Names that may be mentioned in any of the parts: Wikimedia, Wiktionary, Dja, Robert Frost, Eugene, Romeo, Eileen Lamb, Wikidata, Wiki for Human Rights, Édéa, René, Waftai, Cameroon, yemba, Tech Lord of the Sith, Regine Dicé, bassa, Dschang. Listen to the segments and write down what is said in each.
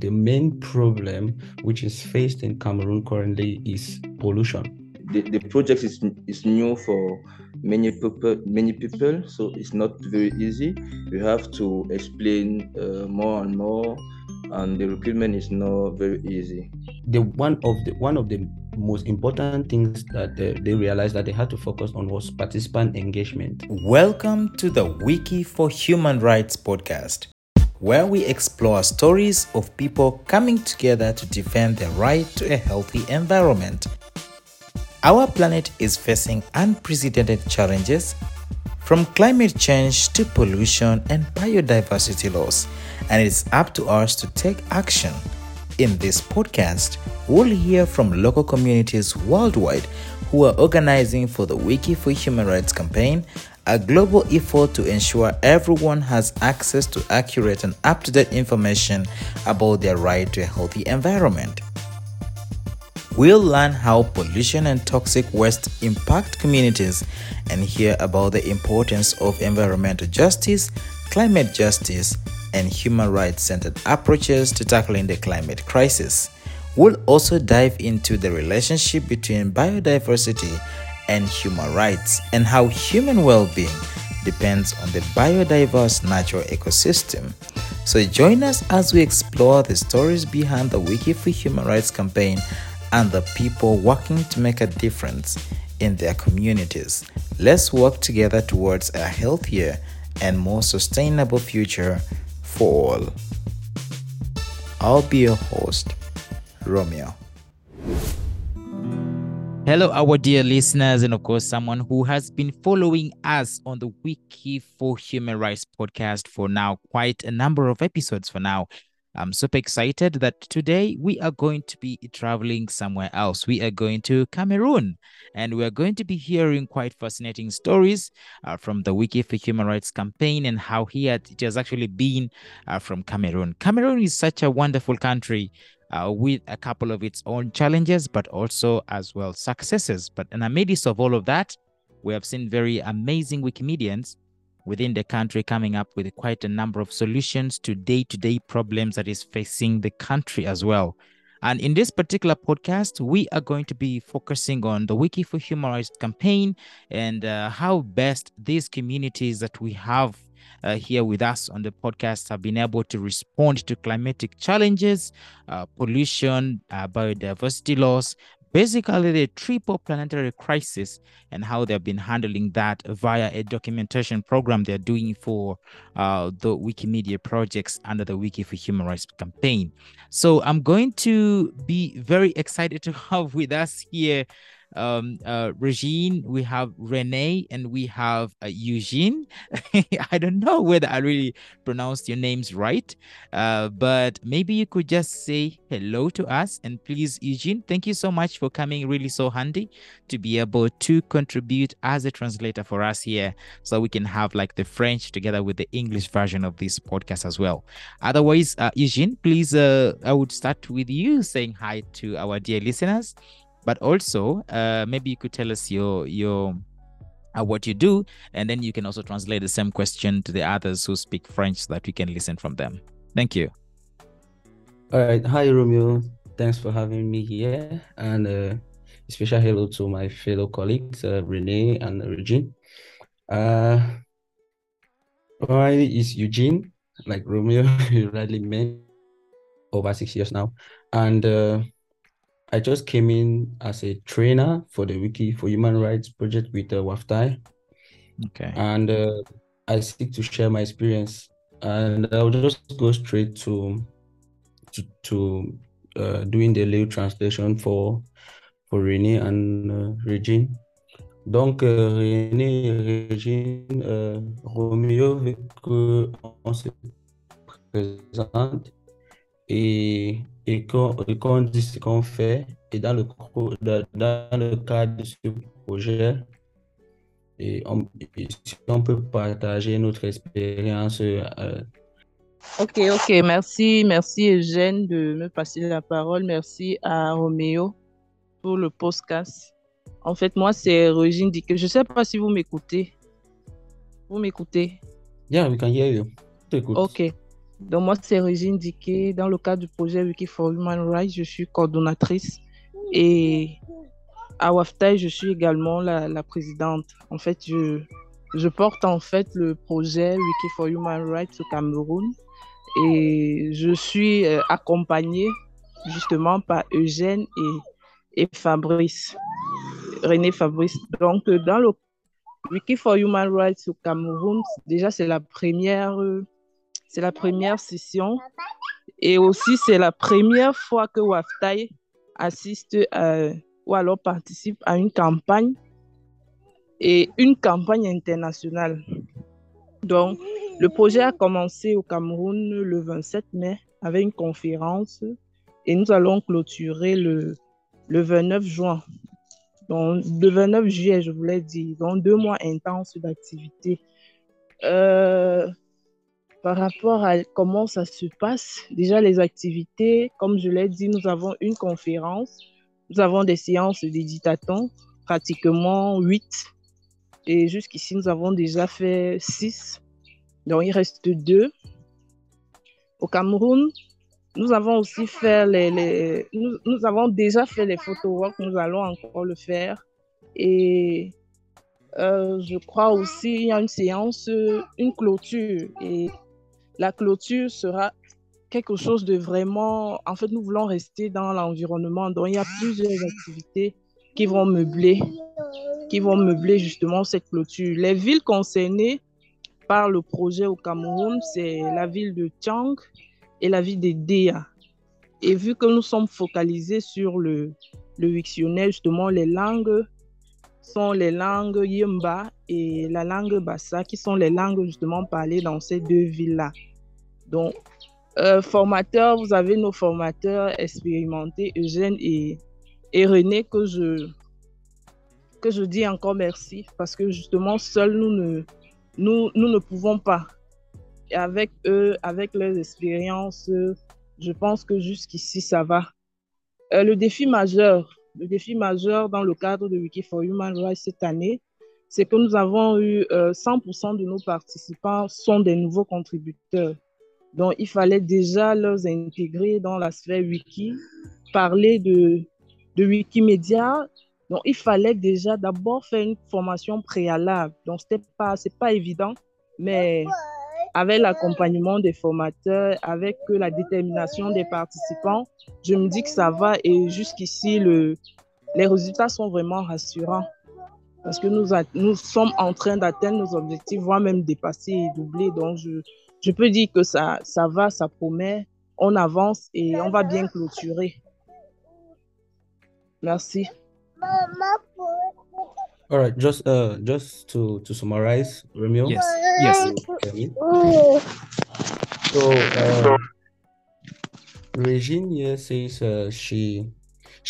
The main problem which is faced in Cameroon currently is pollution. The project is new for many people, so it's not very easy. You have to explain more and more, and the recruitment is not very easy. One of the most important things that they realized that they had to focus on was participant engagement. Welcome to the Wiki for Human Rights podcast, where we explore stories of people coming together to defend their right to a healthy environment. Our planet is facing unprecedented challenges, from climate change to pollution and biodiversity loss, and it's up to us to take action. In this podcast, we'll hear from local communities worldwide who are organizing for the Wiki for Human Rights campaign, a global effort to ensure everyone has access to accurate and up-to-date information about their right to a healthy environment. We'll learn how pollution and toxic waste impact communities and hear about the importance of environmental justice, climate justice, and human rights-centered approaches to tackling the climate crisis. We'll also dive into the relationship between biodiversity and human rights, and how human well-being depends on the biodiverse natural ecosystem. So join us as we explore the stories behind the Wiki for Human Rights campaign and the people working to make a difference in their communities. Let's work together towards a healthier and more sustainable future for all. I'll be your host, Romeo. Hello, our dear listeners, and of course, someone who has been following us on the Wiki for Human Rights podcast for now, quite a number of episodes for now. I'm super excited that today we are going to be traveling somewhere else. We are going to Cameroon, and we are going to be hearing quite fascinating stories from the Wiki for Human Rights campaign and how it has actually been from Cameroon. Cameroon is such a wonderful country, with a couple of its own challenges, but also as well successes. But in the midst of all of that, we have seen very amazing Wikimedians within the country coming up with quite a number of solutions to day-to-day problems that is facing the country as well. And in this particular podcast, we are going to be focusing on the Wiki for Human Rights campaign and how best these communities that we have here with us on the podcast have been able to respond to climatic challenges, pollution, biodiversity loss, basically the triple planetary crisis, and how they've been handling that via a documentation program they're doing for the Wikimedia projects under the Wiki for Human Rights campaign. So I'm going to be very excited to have with us here Regine, we have René, and we have Eugene. I don't know whether I really pronounced your names right, but maybe you could just say hello to us. And please, Eugene, thank you so much for coming, really so handy to be able to contribute as a translator for us here, so we can have like the French together with the English version of this podcast as well. Otherwise, Eugene, please, I would start with you saying hi to our dear listeners. But also, maybe you could tell us your what you do, and then you can also translate the same question to the others who speak French so that we can listen from them. Thank you. All right. Hi, Romeo. Thanks for having me here. And a special hello to my fellow colleagues, René and Regine. My name is Eugene, like Romeo, you rightly mentioned, over 6 years now. And I just came in as a trainer for the Wiki for Human Rights project with Waftai. Okay. And I seek to share my experience, and I'll just go straight to doing the little translation for René and Regine. Donc René et Regine, Romeo veut que on se présente et qu'on dit ce qu'on fait, et dans le cadre de ce projet, et on peut partager notre expérience. Ok, merci Eugène de me passer la parole, merci à Romeo pour le podcast. En fait, moi c'est Regine Dicé, je ne sais pas si vous m'écoutez. Yeah, we can hear you. Ok. Donc moi, c'est Regine Dicé. Dans le cadre du projet Wiki for Human Rights, je suis coordonnatrice. Et à Waftai, je suis également la présidente. En fait, je porte en fait le projet Wiki for Human Rights au Cameroun. Et je suis accompagnée justement par Eugène et Fabrice, René Fabrice. Donc, dans le Wiki for Human Rights au Cameroun, déjà, c'est la première session. Et aussi, c'est la première fois que Waftai assiste ou alors participe à une campagne, et une campagne internationale. Donc, le projet a commencé au Cameroun le 27 mai avec une conférence et nous allons clôturer le 29 juin. Donc, le 29 juillet, je voulais dire. Donc, 2 mois intenses d'activité. Par rapport à comment ça se passe, déjà les activités, comme je l'ai dit, nous avons une conférence, nous avons des séances d'éditaton, pratiquement 8. Et jusqu'ici, nous avons déjà fait 6. Donc, il reste 2. Au Cameroun, nous avons aussi fait nous avons déjà fait les photowalks, nous allons encore le faire. Et je crois aussi il y a une séance, une clôture. Et la clôture sera quelque chose de vraiment... En fait, nous voulons rester dans l'environnement. Donc, il y a plusieurs activités qui vont meubler justement cette clôture. Les villes concernées par le projet au Cameroun, c'est la ville de Djang et la ville d'Édéa. Et vu que nous sommes focalisés sur le Wiktionary, justement, les langues sont les langues yemba et la langue bassa, qui sont les langues justement parlées dans ces 2 villes-là. Donc, formateurs, vous avez nos formateurs expérimentés, Eugène et René, que je dis encore merci, parce que justement, seuls nous ne pouvons pas. Et avec eux, avec leurs expériences, je pense que jusqu'ici, ça va. Le défi majeur dans le cadre de Wiki for Human Rights cette année, c'est que nous avons eu 100% de nos participants sont des nouveaux contributeurs. Donc, il fallait déjà les intégrer dans la sphère wiki, parler de Wikimedia. Donc, il fallait déjà d'abord faire une formation préalable. Donc, c'est pas évident, mais avec l'accompagnement des formateurs, avec la détermination des participants, je me dis que ça va et jusqu'ici, les résultats sont vraiment rassurants parce que nous sommes en train d'atteindre nos objectifs, voire même dépasser et doubler. Donc, je peux dire que ça va, ça promet, on avance et on va bien clôturer. Merci. All right, just to summarize, Romeo. Yes. Okay. So Regine says she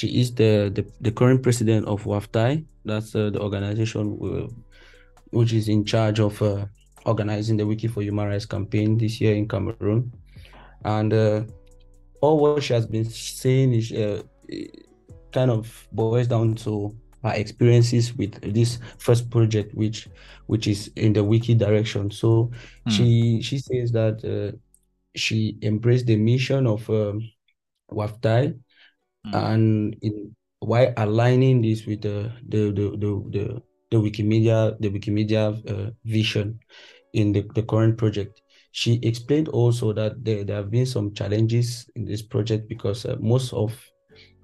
is the current president of Waftai. That's the organization which is in charge of organizing the Wiki for Human Rights campaign this year in Cameroon. And all what she has been saying is kind of boils down to her experiences with this first project, which is in the wiki direction. So she says that she embraced the mission of Waftai, and while aligning this with the Wikimedia vision in the current project. She explained also that there have been some challenges in this project because most of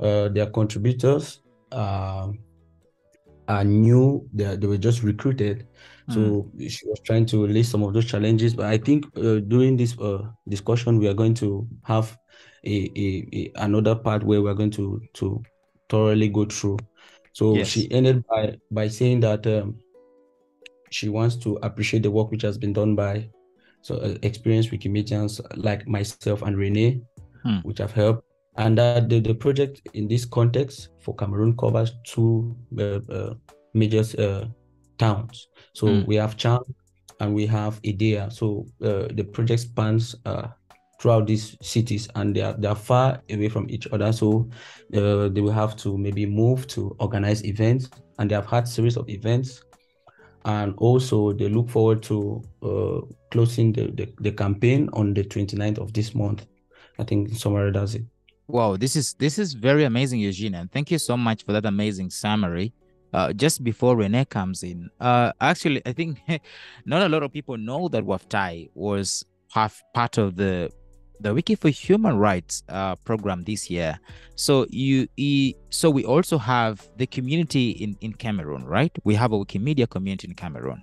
their contributors are new. They were just recruited, so she was trying to list some of those challenges. But I think during this discussion, we are going to have another part where we are going to thoroughly go through. So yes. She ended by saying that she wants to appreciate the work which has been done by experienced Wikimedians like myself and René, which have helped. And that the project in this context for Cameroon covers 2 major towns. So we have Dja and we have Édéa. So the project spans throughout these cities, and they are far away from each other. So they will have to maybe move to organize events, and they have had series of events. And also they look forward to closing the campaign on the 29th of this month. I think somewhere does it. Wow, this is very amazing, Eugene, and thank you so much for that amazing summary. Just before René comes in, actually, I think not a lot of people know that Waftai was part of the Wiki for Human Rights program this year. So we also have the community in Cameroon, right? We have a Wikimedia community in Cameroon.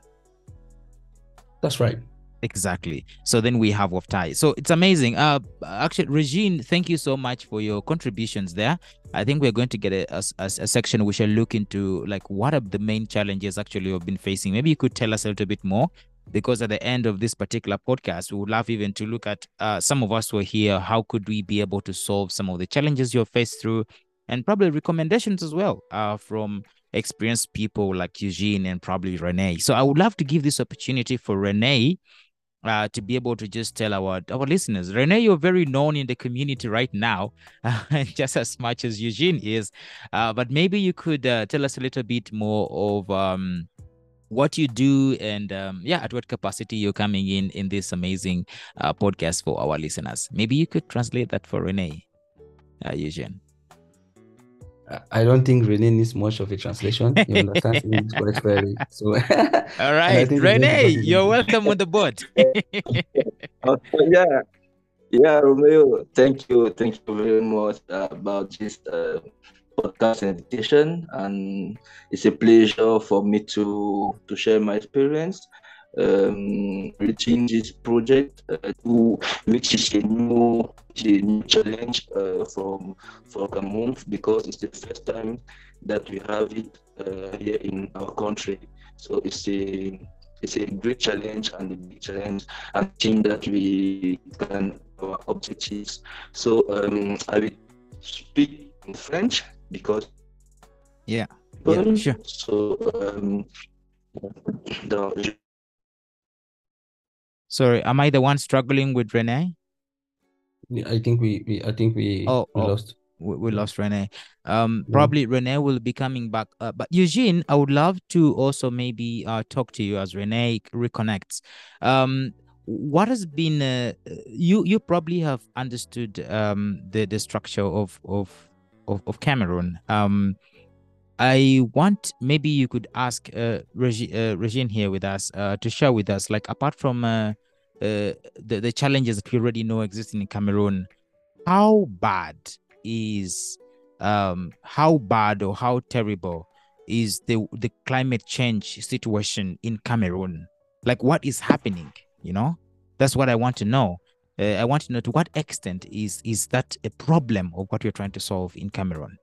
That's right. Exactly. So then we have Waftai. So it's amazing. Actually, Regine, thank you so much for your contributions there. I think we're going to get a section we shall look into, like, what are the main challenges actually you've been facing. Maybe you could tell us a little bit more, because at the end of this particular podcast, we would love even to look at some of us were here. How could we be able to solve some of the challenges you're faced through, and probably recommendations as well from experienced people like Eugene and probably René. So I would love to give this opportunity for René to be able to just tell our listeners. René, you're very known in the community right now, just as much as Eugene is. But maybe you could tell us a little bit more of what you do and at what capacity you're coming in this amazing podcast for our listeners. Maybe you could translate that for René, Eugene. I don't think René needs much of a translation. He understands English quite very. So, all right, René, you're welcome on the board. Romeo, thank you very much about this podcast invitation, and it's a pleasure for me to share my experience reaching this project, which is a new challenge for Cameroon, because it's the first time that we have it here in our country. So it's a great challenge and a big challenge. I think that we can our objectives. So I will speak in French because sure. So sorry, am I the one struggling with René? I think we lost René. Probably René will be coming back. But Eugene, I would love to also maybe talk to you as René reconnects. What has been you probably have understood the structure of Cameroon. I want maybe you could ask Regine here with us to share with us, like, apart from the challenges that we already know exist in Cameroon, how terrible is the climate change situation in Cameroon? Like, what is happening? You know, that's what I want to know. I want to know to what extent is that a problem of what you're trying to solve in Cameroon?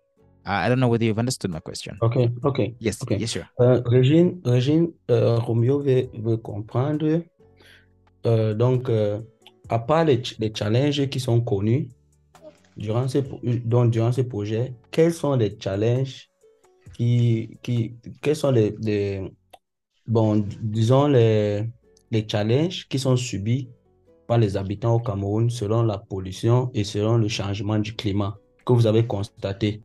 I don't know whether you've understood my question. Okay. Yes, sure. Régine, Romeo veut comprendre. Donc, à part les challenges qui sont connus durant ce projet, quels sont les challenges les challenges qui sont subis par les habitants au Cameroun selon la pollution et selon le changement du climat que vous avez constaté?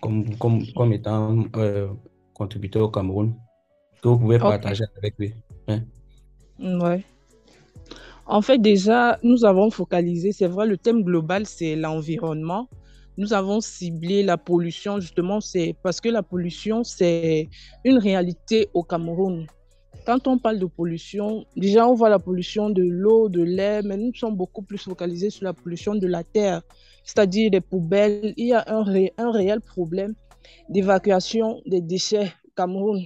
Comme étant contributeur au Cameroun, que vous pouvez partager avec lui. Hein? Ouais. En fait, déjà, nous avons focalisé, c'est vrai, le thème global, c'est l'environnement. Nous avons ciblé la pollution, justement, c'est parce que la pollution, c'est une réalité au Cameroun. Quand on parle de pollution, déjà, on voit la pollution de l'eau, de l'air, mais nous sommes beaucoup plus focalisés sur la pollution de la terre, c'est-à-dire les poubelles. Il y a un réel problème d'évacuation des déchets au Cameroun.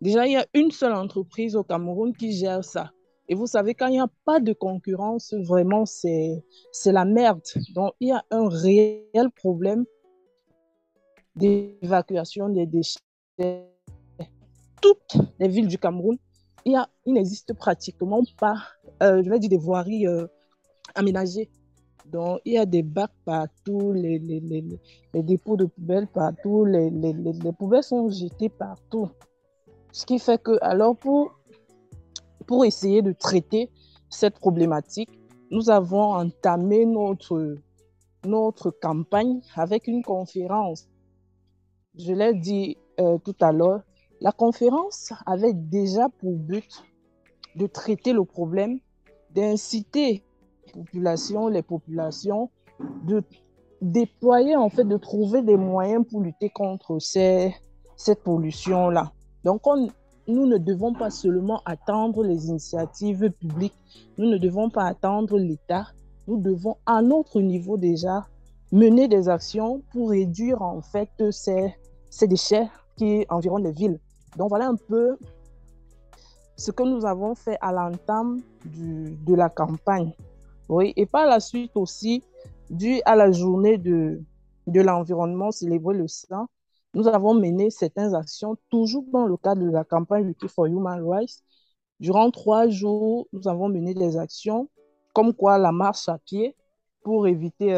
Déjà, il y a une seule entreprise au Cameroun qui gère ça. Et vous savez, quand il n'y a pas de concurrence, vraiment, c'est la merde. Donc, il y a un réel problème d'évacuation des déchets. Toutes les villes du Cameroun, il n'existe pratiquement pas, des voiries aménagées. Donc, il y a des bacs partout, les dépôts de poubelles partout, les poubelles sont jetées partout. Ce qui fait que, alors, pour essayer de traiter cette problématique, nous avons entamé notre campagne avec une conférence. Je l'ai dit tout à l'heure, La conférence avait déjà pour but de traiter le problème, d'inciter les populations, de déployer, en fait, de trouver des moyens pour lutter contre cette pollution-là. Donc, nous ne devons pas seulement attendre les initiatives publiques, nous ne devons pas attendre l'État, nous devons, à notre niveau déjà, mener des actions pour réduire, en fait, ces déchets qui environnent les villes. Donc, voilà un peu ce que nous avons fait à l'entame de la campagne. Oui, et par la suite aussi, dû à la journée de l'environnement célébrée le 100, nous avons mené certaines actions toujours dans le cadre de la campagne Wiki for Human Rights. Durant 3 jours, nous avons mené des actions comme quoi la marche à pied pour éviter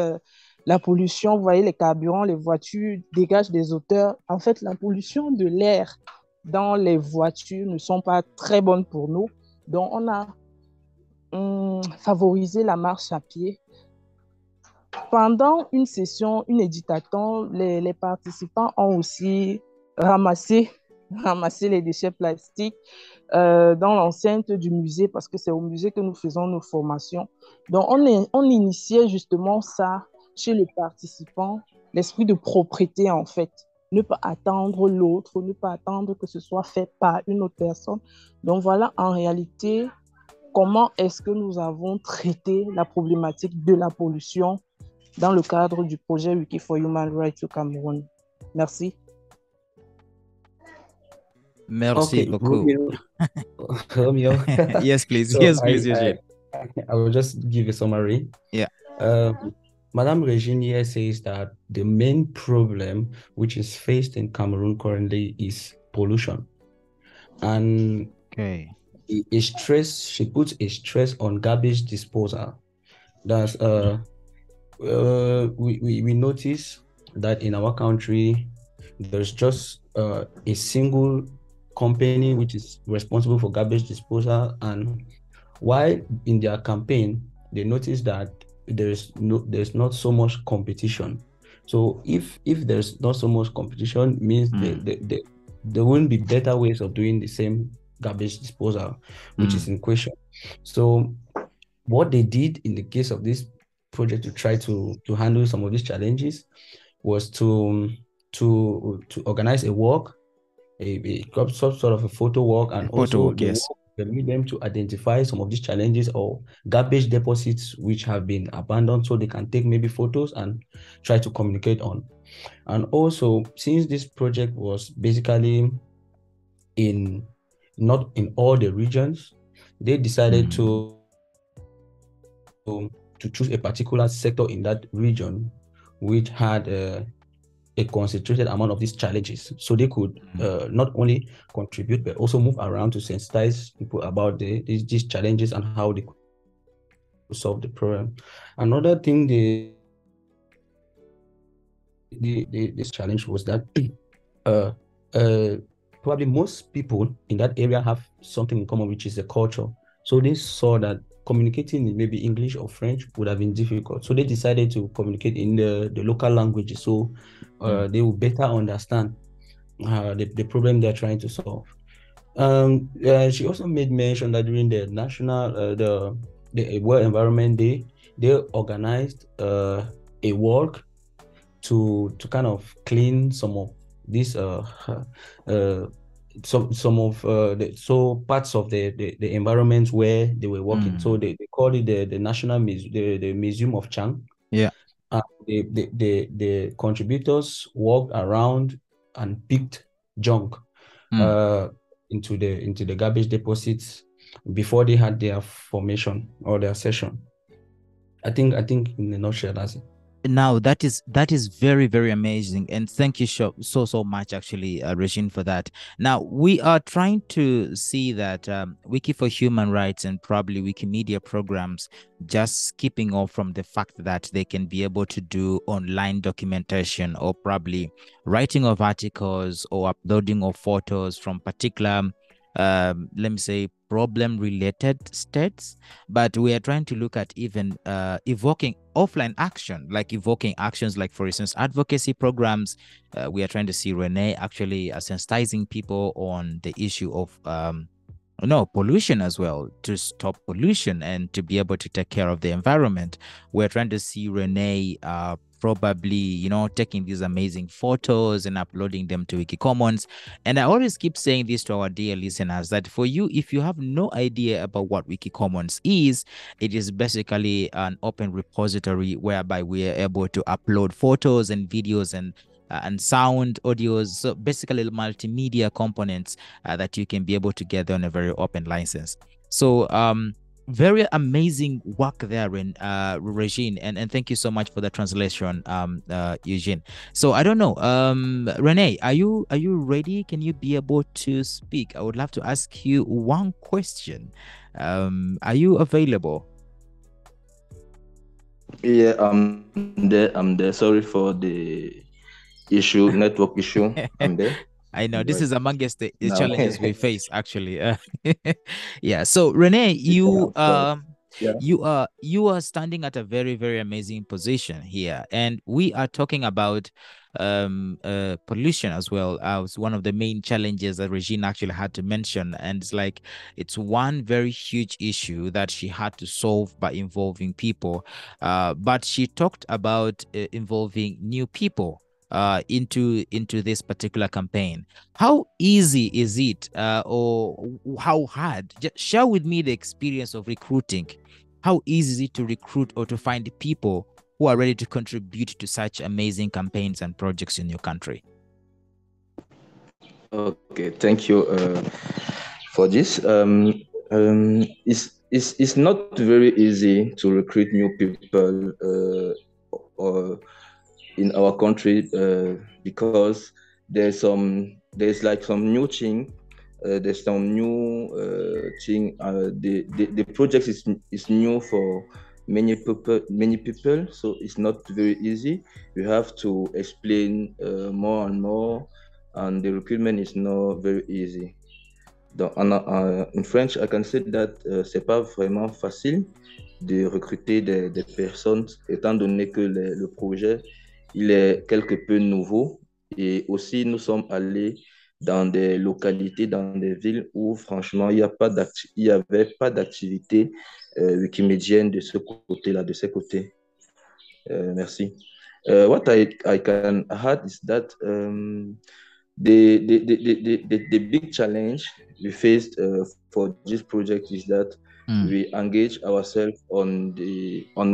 la pollution. Vous voyez, les carburants, les voitures dégagent des odeurs. En fait, la pollution de l'air dans les voitures ne sont pas très bonnes pour nous. Donc, on a favorisé la marche à pied. Pendant une session, une éditathon, les participants ont aussi ramassé les déchets plastiques dans l'enceinte du musée, parce que c'est au musée que nous faisons nos formations. Donc, on initiait justement ça chez les participants, l'esprit de propriété en fait. Ne pas attendre l'autre, ne pas attendre que ce soit fait par une autre personne. Donc voilà en réalité comment est-ce que nous avons traité la problématique de la pollution dans le cadre du projet Wiki for Human Rights au Cameroun. Merci. Merci beaucoup. Romeo. Yes, please. So yes, please, Eugene. I will just give a summary. Yeah. Madame Regine here says that the main problem which is faced in Cameroon currently is pollution. And she puts a stress on garbage disposal. That's we notice that in our country, there's just a single company which is responsible for garbage disposal. And while in their campaign, they notice that there's not so much competition. So if there's not so much competition, means there won't be better ways of doing the same garbage disposal, which is in question. So what they did in the case of this project to try to handle some of these challenges was to organize a walk, a sort of a photo walk, and also permit them to identify some of these challenges or garbage deposits which have been abandoned, so they can take maybe photos and try to communicate on. And also, since this project was basically not in all the regions, they decided to choose a particular sector in that region which had a concentrated amount of these challenges, so they could not only contribute but also move around to sensitize people about these challenges and how they could solve the problem. Another thing this challenge was that probably most people in that area have something in common, which is the culture. So they saw that communicating in maybe English or French would have been difficult. So they decided to communicate in the local languages, so they will better understand the problem they're trying to solve. She also made mention that during the national, the World Environment Day, they organized a walk to kind of clean some of these some parts of the environment where they were working. So they called it the National Museum, the Museum of Dschang. Yeah. The contributors walked around and picked junk into the garbage deposits before they had their formation or their session. I think in a nutshell, that's it. Now that is very, very amazing, and thank you so much actually, Regine, for that. Now we are trying to see that Wiki for Human Rights and probably Wikimedia programs just skipping off from the fact that they can be able to do online documentation or probably writing of articles or uploading of photos from particular let me say, problem-related states, but we are trying to look at even evoking offline action, like evoking actions like, for instance, advocacy programs. We are trying to see René actually sensitizing people on the issue of pollution as well, to stop pollution and to be able to take care of the environment. We're trying to see René probably, taking these amazing photos and uploading them to Wiki Commons. And I always keep saying this to our dear listeners, that for you, if you have no idea about what Wiki Commons is, it is basically an open repository whereby we are able to upload photos and videos and sound, audios, so basically multimedia components that you can be able to gather on a very open license. So very amazing work there, in Regine, and thank you so much for the translation, Eugene. So I don't know, René, are you ready? Can you be able to speak? I would love to ask you one question. Are you available? Yeah, I'm there. Sorry for the issue, network issue. I'm there. I know, this is amongst the challenges we face, actually. Yeah. So René, you are standing at a very, very amazing position here, and we are talking about pollution as well. It's one of the main challenges that Regine actually had to mention, and it's like it's one very huge issue that she had to solve by involving people. But she talked about involving new people into this particular campaign. How easy is it, or how hard? Just share with me the experience of recruiting. How easy is it to recruit or to find people who are ready to contribute to such amazing campaigns and projects in your country? Okay, thank you for this. It's not very easy to recruit new people or in our country, because there's some new thing, the project is new for many people, so it's not very easy. You have to explain more and more, and the recruitment is not very easy. In French, I can say that c'est pas vraiment facile de recruter des personnes, étant donné que le projet il est quelque peu nouveau, et aussi nous sommes allés dans des localités, dans des villes où franchement il n'y avait pas d'activité wikimédienne de ce côté-là, de ces côtés. Merci. What I can add is that the big challenge we faced for this project is that we engage ourselves on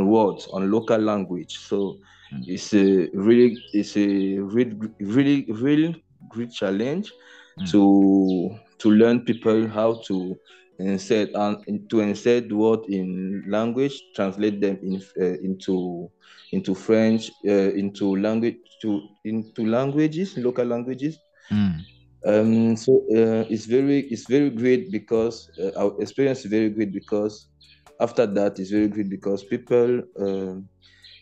words, on local language. So it's a really great challenge to learn people how to insert word in language, translate them into French, into local languages. It's very great because our experience is very great, because after that it's very great because people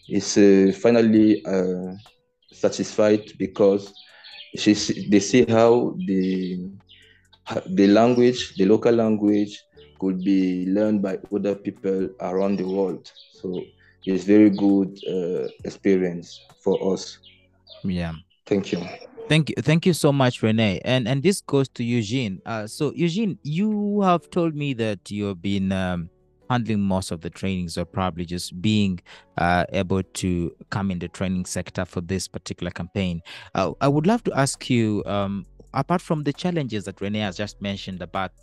is finally satisfied, because they see how the local language could be learned by other people around the world. So it's very good experience for us. Yeah. Thank you. Thank you so much, René, and this goes to Eugene. So Eugene, you have told me that you've been handling most of the trainings, or probably just being able to come in the training sector for this particular campaign. I would love to ask you, apart from the challenges that René has just mentioned about,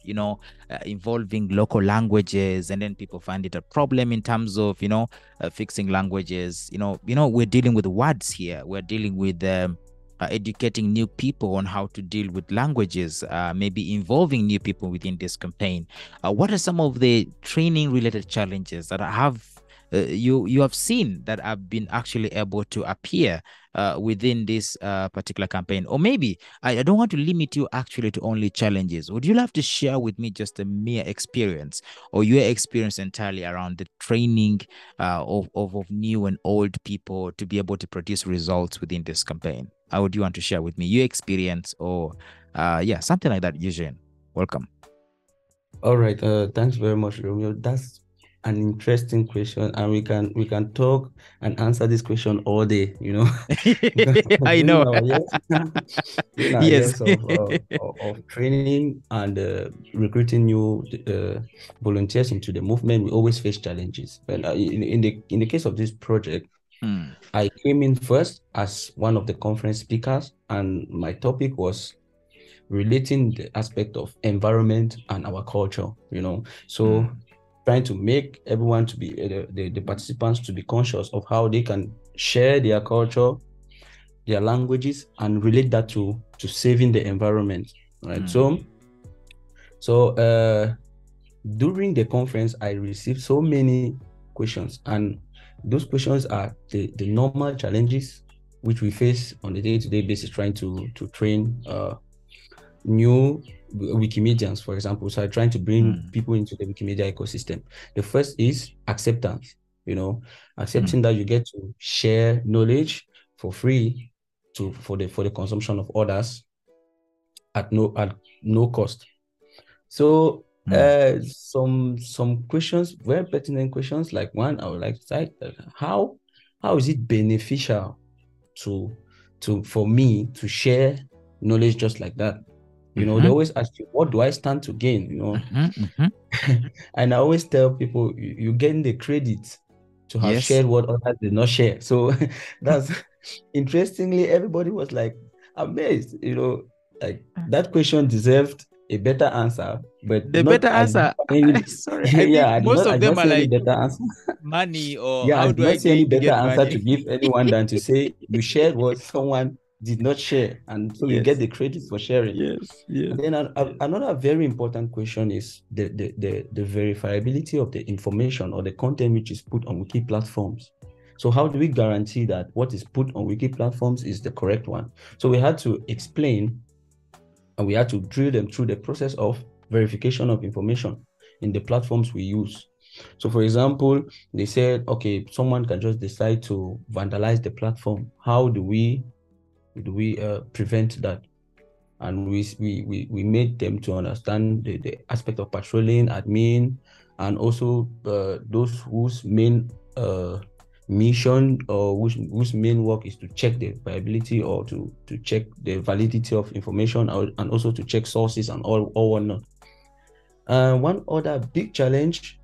involving local languages, and then people find it a problem in terms of, fixing languages. We're dealing with words here. We're dealing with educating new people on how to deal with languages, maybe involving new people within this campaign. What are some of the training related challenges that you have seen that have been actually able to appear within this particular campaign? Or maybe I don't want to limit you actually to only challenges. Would you love to share with me just a mere experience, or your experience entirely around the training of new and old people to be able to produce results within this campaign? How would you want to share with me your experience, or something like that, Eugene? Welcome. All right. Thanks very much, Romeo. That's an interesting question, and we can talk and answer this question all day, you know. I know. Yes. Of training and recruiting new volunteers into the movement, we always face challenges. But in the case of this project, I came in first as one of the conference speakers, and my topic was relating the aspect of environment and our culture, you know. So trying to make everyone to be the participants to be conscious of how they can share their culture, their languages, and relate that to saving the environment, right? So during the conference, I received so many questions, and those questions are the normal challenges which we face on a day-to-day basis, trying to train new Wikimedians, for example. So I'm trying to bring people into the Wikimedia ecosystem. The first is acceptance, you know, accepting that you get to share knowledge for free for the consumption of others at no cost. So some questions, very pertinent questions, like one I would like to cite: how is it beneficial for me to share knowledge just like that? You know, they always ask you, what do I stand to gain? You know, and I always tell people, you gain the credit to have shared what others did not share. So that's interestingly, everybody was like amazed. You know, like that question deserved a better answer, but the better answer. Sorry, yeah, most of them are like money or yeah. I don't see any better answer to give anyone than to say you shared what someone did not share, and so you get the credit for sharing. Then another very important question is the verifiability of the information or the content which is put on wiki platforms. So how do we guarantee that what is put on wiki platforms is the correct one? So we had to explain, and we had to drill them through the process of verification of information in the platforms we use. So, for example, they said, okay, someone can just decide to vandalize the platform. How do we prevent that? And we made them to understand the aspect of patrolling, admin, and also those whose main mission or whose main work is to check the viability or to check the validity of information, and also to check sources and all whatnot. One other big challenge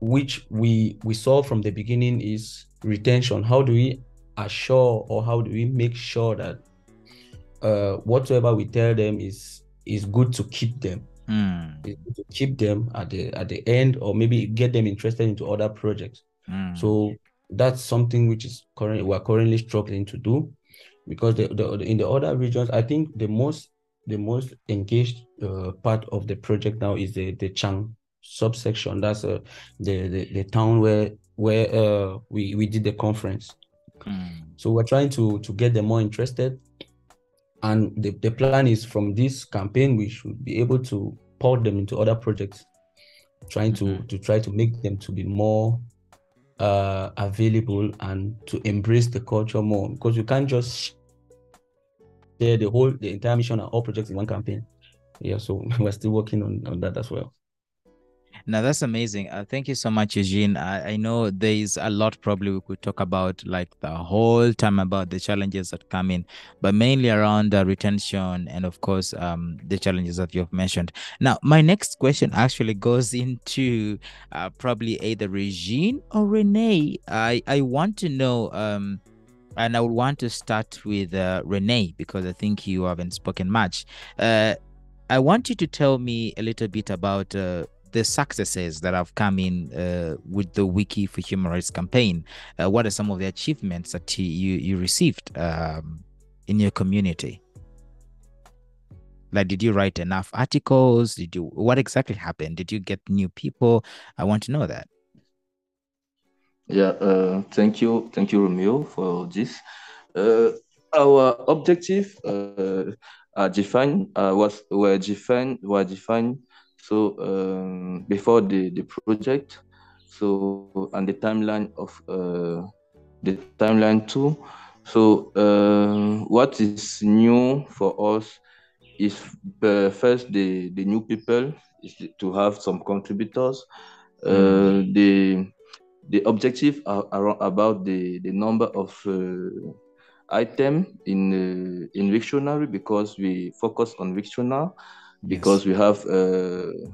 which we saw from the beginning is retention. How do we assure, or how do we make sure that whatsoever we tell them is good to keep them, to keep them at the end, or maybe get them interested into other projects? So that's something which is we're currently struggling to do, because in the other regions, I think the most engaged part of the project now is the Dschang subsection. That's the town where we did the conference. So we're trying to get them more interested, and the plan is from this campaign we should be able to pour them into other projects, trying to make them to be more available and to embrace the culture more, because you can't just share the entire mission and all projects in one campaign. Yeah, so we're still working on that as well. Now, that's amazing. Thank you so much, Eugene. I know there is a lot probably we could talk about, like the whole time, about the challenges that come in, but mainly around retention and, of course, the challenges that you have mentioned. Now, my next question actually goes into probably either Regine or René. I want to know, and I would want to start with René, because I think you haven't spoken much. I want you to tell me a little bit about the successes that have come in with the Wiki for Human Rights campaign. What are some of the achievements that you received in your community? Like, did you write enough articles? What exactly happened? Did you get new people? I want to know that. Yeah, thank you, Romeo, for this. Our objective were defined. So before the project, so and the timeline too. So what is new for us is first the new people to have some contributors. The objective are about the number of items in Wiktionary, because we focus on Wiktionary, because we have the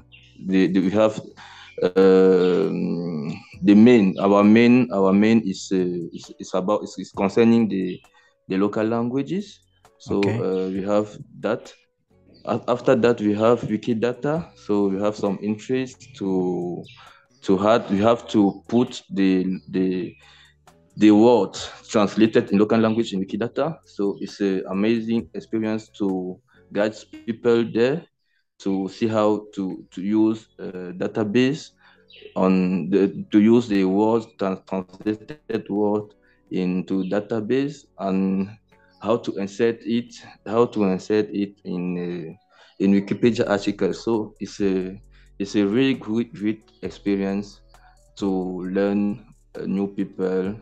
main, our main is about is concerning the local languages. So we have that. After that, we have Wikidata. So we have some interest to have. We have to put the words translated in local language in Wikidata. So it's an amazing experience to guide people there to see how to use database on to use the words translated word into database, and how to insert it, in Wikipedia articles. So it's a really great experience to learn new people.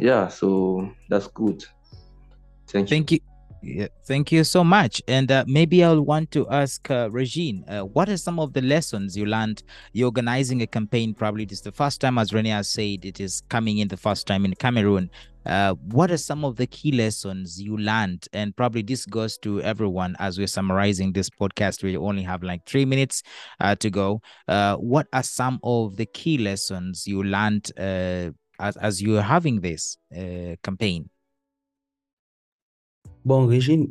Yeah, so that's good. Thank you. Yeah, thank you so much. And maybe I'll want to ask Regine, what are some of the lessons you learned? You're organizing a campaign, probably it is the first time, as René has said, it is coming in the first time in Cameroon. What are some of the key lessons you learned? And probably this goes to everyone as we're summarizing this podcast. We only have like 3 minutes to go. What are some of the key lessons you learned as you're having this campaign? Bon, Régine,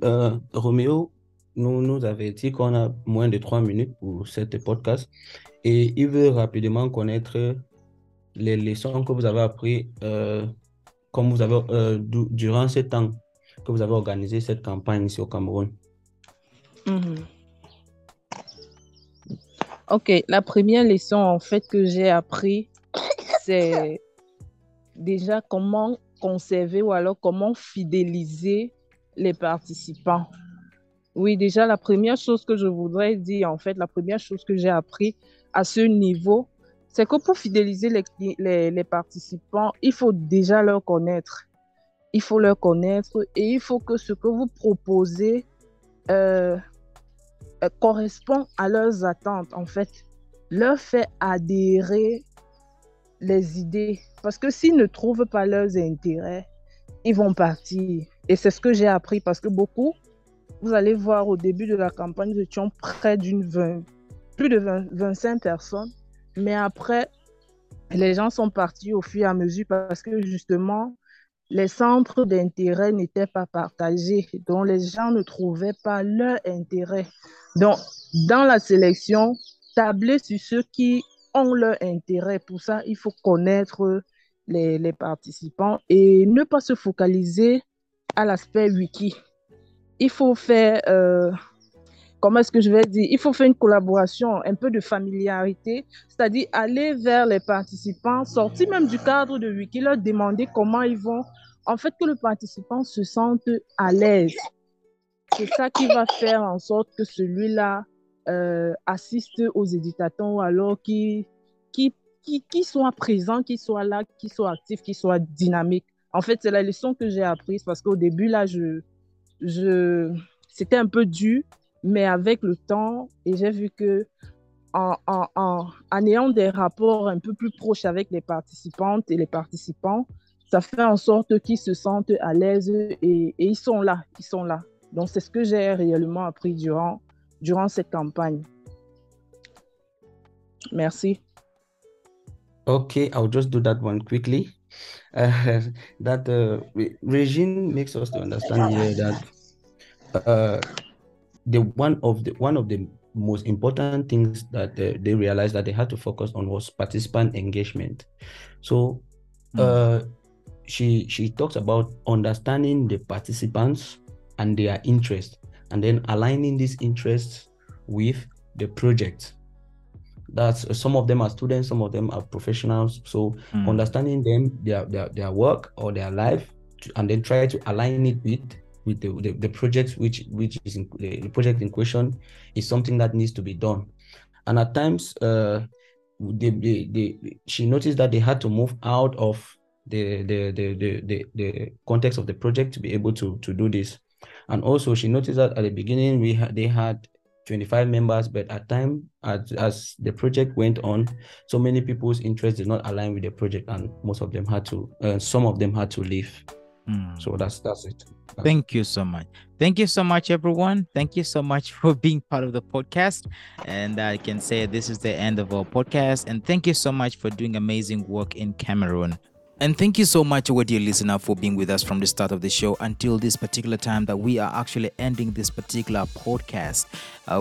Romeo nous avait dit qu'on a moins de 3 minutes pour cette podcast et il veut rapidement connaître les leçons que vous avez apprises comme vous avez, durant ce temps que vous avez organisé cette campagne ici au Cameroun. Ok, la première leçon en fait que j'ai appris, c'est déjà comment conserver ou alors comment fidéliser les participants. Oui, déjà, la première chose que je voudrais dire, en fait, la première chose que j'ai appris à ce niveau, c'est que pour fidéliser les participants, il faut déjà leur connaître. Il faut leur connaître et il faut que ce que vous proposez correspond à leurs attentes, en fait. Leur fait adhérer les idées. Parce que s'ils ne trouvent pas leurs intérêts, ils vont partir. Et c'est ce que j'ai appris parce que beaucoup, vous allez voir au début de la campagne, nous étions près d'une plus de 25 personnes. Mais après, les gens sont partis au fur et à mesure parce que justement, les centres d'intérêt n'étaient pas partagés. Donc, les gens ne trouvaient pas leur intérêt. Donc, dans la sélection, tabler sur ceux qui ont leur intérêt. Pour ça, il faut connaître les participants et ne pas se focaliser à l'aspect wiki. Il faut faire, comment est-ce que je vais dire, il faut faire une collaboration, un peu de familiarité, c'est-à-dire aller vers les participants, sortir même du cadre de wiki, leur demander comment ils vont, en fait que le participant se sente à l'aise. C'est ça qui va faire en sorte que celui-là assiste aux éditatons, alors qui soit présent, qui soit là, qui soit actif, qui soit dynamique. En fait, c'est la leçon que j'ai apprise parce qu'au début, là, c'était un peu dur, mais avec le temps, et j'ai vu que en ayant des rapports un peu plus proches avec les participantes et les participants, ça fait en sorte qu'ils se sentent à l'aise et ils sont là, Donc, c'est ce que j'ai réellement appris durant cette campagne. Merci. Okay, I'll just do that one quickly. Regine makes us to understand here that one of the most important things that they realized that they had to focus on was participant engagement. So she talks about understanding the participants and their interests, and then aligning these interests with the project. That's some of them are students, some of them are professionals. So understanding them, their work or their life, and then try to align it with the project which is in, the project in question is something that needs to be done. And at times, she noticed that they had to move out of the context of the project to be able to do this. And also, she noticed that at the beginning they had 25 members, but at time, as the project went on, so many people's interests did not align with the project, and most of them had to, some of them had to leave. Mm. So that's it. Thank you so much. Thank you so much, everyone. Thank you so much for being part of the podcast. And I can say this is the end of our podcast. And thank you so much for doing amazing work in Cameroon. And thank you so much, dear listener, for being with us from the start of the show until this particular time that we are actually ending this particular podcast.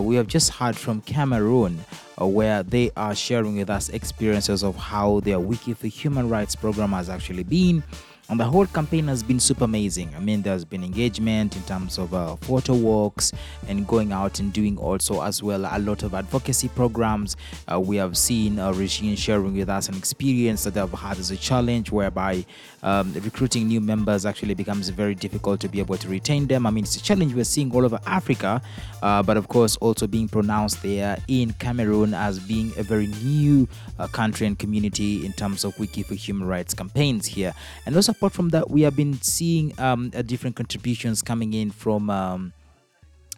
We have just heard from Cameroon, where they are sharing with us experiences of how their Wiki for Human Rights program has actually been. And the whole campaign has been super amazing. I mean, there's been engagement in terms of photo walks and going out and doing also as well a lot of advocacy programs. We have seen Regine sharing with us an experience that they've had as a challenge whereby recruiting new members actually becomes very difficult to be able to retain them. I mean, it's a challenge we're seeing all over Africa, but of course also being pronounced there in Cameroon as being a very new country and community in terms of Wiki for Human Rights campaigns here. And also apart from that, we have been seeing different contributions coming in from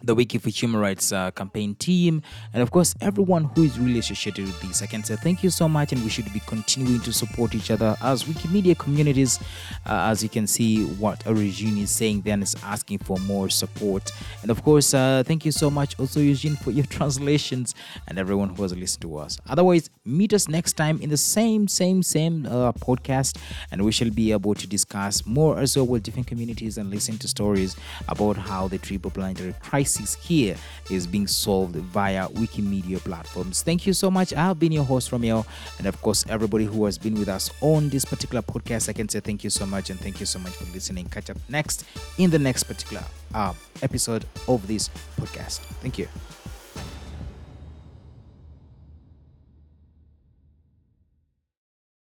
the Wiki for Human Rights campaign team, and of course everyone who is really associated with this. I can say thank you so much, and we should be continuing to support each other as Wikimedia communities, as you can see what Regine is saying then is asking for more support. And of course thank you so much also, Eugene, for your translations, and everyone who has listened to us. Otherwise, meet us next time in the same podcast, and we shall be able to discuss more as well with different communities and listen to stories about how the triple planetary crisis here is being solved via Wikimedia platforms. Thank you so much. I have been your host, Romeo, and of course everybody who has been with us on this particular podcast. I can say thank you so much, and thank you so much for listening. Catch up next in the next particular episode of this podcast. Thank you.